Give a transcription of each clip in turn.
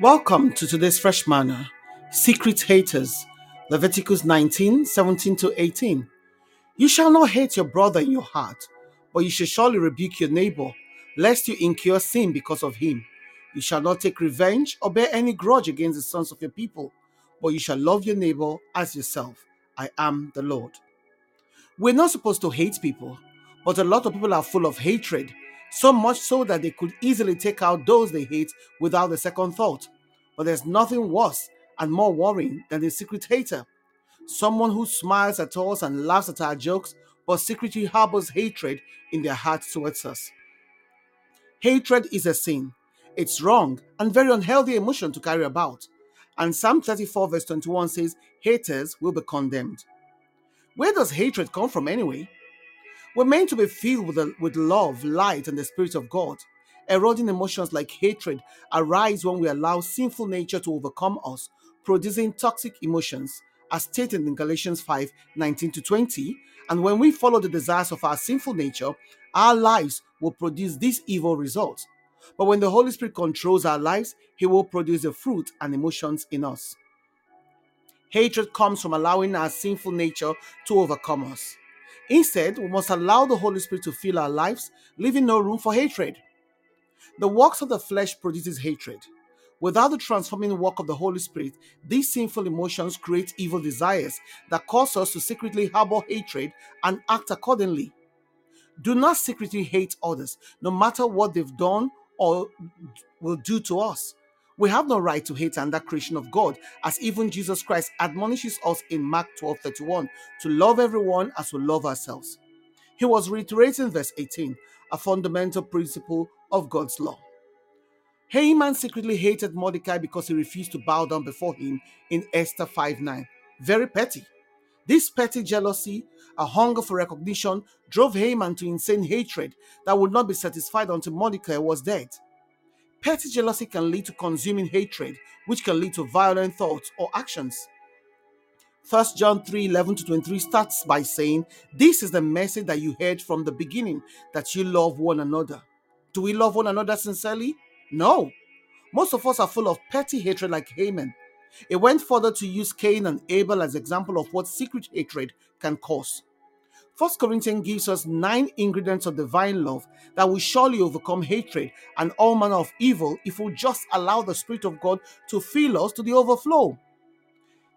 Welcome to today's Fresh Mana, Secret Haters, Leviticus 19, 17-18. You shall not hate your brother in your heart, but you shall surely rebuke your neighbor, lest you incur sin because of him. You shall not take revenge or bear any grudge against the sons of your people, but you shall love your neighbor as yourself. I am the Lord. We're not supposed to hate people, but a lot of people are full of hatred, so much so that they could easily take out those they hate without a second thought. But there's nothing worse and more worrying than a secret hater, someone who smiles at us and laughs at our jokes, but secretly harbors hatred in their hearts towards us. Hatred is a sin. It's wrong and very unhealthy emotion to carry about. And Psalm 34 verse 21 says, haters will be condemned. Where does hatred come from anyway? We're meant to be filled with love, light, and the Spirit of God. Eroding emotions like hatred arise when we allow sinful nature to overcome us, producing toxic emotions, as stated in Galatians 5, 19-20. And when we follow the desires of our sinful nature, our lives will produce these evil results. But when the Holy Spirit controls our lives, He will produce the fruit and emotions in us. Hatred comes from allowing our sinful nature to overcome us. Instead, we must allow the Holy Spirit to fill our lives, leaving no room for hatred. The works of the flesh produces hatred. Without the transforming work of the Holy Spirit, these sinful emotions create evil desires that cause us to secretly harbor hatred and act accordingly. Do not secretly hate others, no matter what they've done or will do to us. We have no right to hate under creation of God, as even Jesus Christ admonishes us in Mark 12:31 to love everyone as we love ourselves. He was reiterating verse 18, a fundamental principle of God's law. Haman secretly hated Mordecai because he refused to bow down before him in Esther 5:9. Very petty. This petty jealousy, a hunger for recognition, drove Haman to insane hatred that would not be satisfied until Mordecai was dead. Petty jealousy can lead to consuming hatred, which can lead to violent thoughts or actions. 1 John 3:11-23 starts by saying, this is the message that you heard from the beginning, that you love one another. Do we love one another sincerely? No. Most of us are full of petty hatred like Haman. It went further to use Cain and Abel as example of what secret hatred can cause. 1 Corinthians gives us 9 ingredients of divine love that will surely overcome hatred and all manner of evil if we just allow the Spirit of God to fill us to the overflow.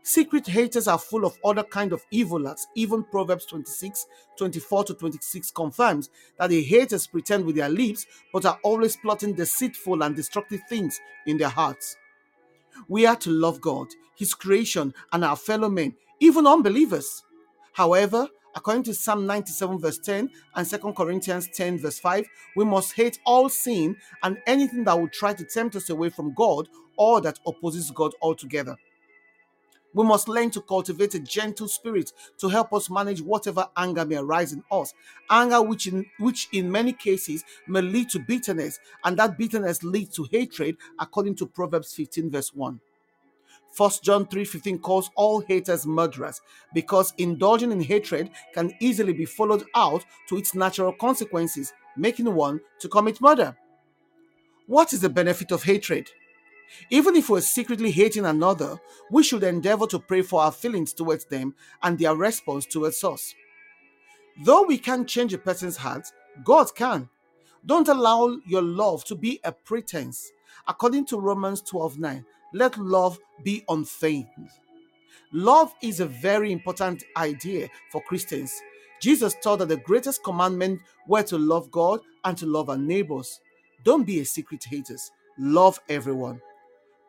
Secret haters are full of other kind of evil, as even Proverbs 26, 24-26 confirms that the haters pretend with their lips but are always plotting deceitful and destructive things in their hearts. We are to love God, His creation, and our fellow men, even unbelievers. However, according to Psalm 97 verse 10 and 2 Corinthians 10 verse 5, we must hate all sin and anything that will try to tempt us away from God or that opposes God altogether. We must learn to cultivate a gentle spirit to help us manage whatever anger may arise in us, anger which in many cases may lead to bitterness, and that bitterness leads to hatred according to Proverbs 15 verse 1. 1 John 3:15 calls all haters murderers, because indulging in hatred can easily be followed out to its natural consequences, making one to commit murder. What is the benefit of hatred? Even if we're secretly hating another, we should endeavor to pray for our feelings towards them and their response towards us. Though we can't change a person's heart, God can. Don't allow your love to be a pretense. According to Romans 12:9, let love be unfeigned. Love is a very important idea for Christians. Jesus taught that the greatest commandment were to love God and to love our neighbors. Don't be a secret hater. Love everyone.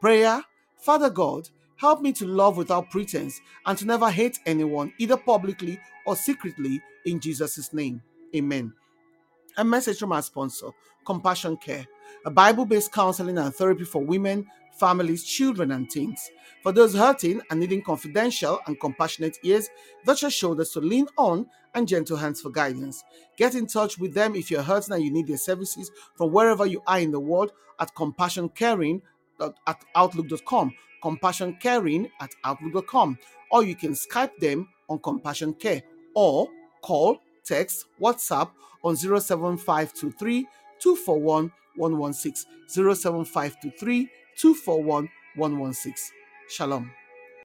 Prayer: Father God, help me to love without pretense and to never hate anyone, either publicly or secretly, in Jesus' name. Amen. A message from our sponsor, Compassion Care, a Bible-based counseling and therapy for women, families, children, and teens. For those hurting and needing confidential and compassionate ears, virtual shoulders to lean on, and gentle hands for guidance. Get in touch with them if you're hurting and you need their services from wherever you are in the world at compassioncaring@outlook.com, compassioncaring@outlook.com, or you can Skype them on Compassion Care, or call, text, WhatsApp on 07523 241 116, 07523 241-116. Shalom.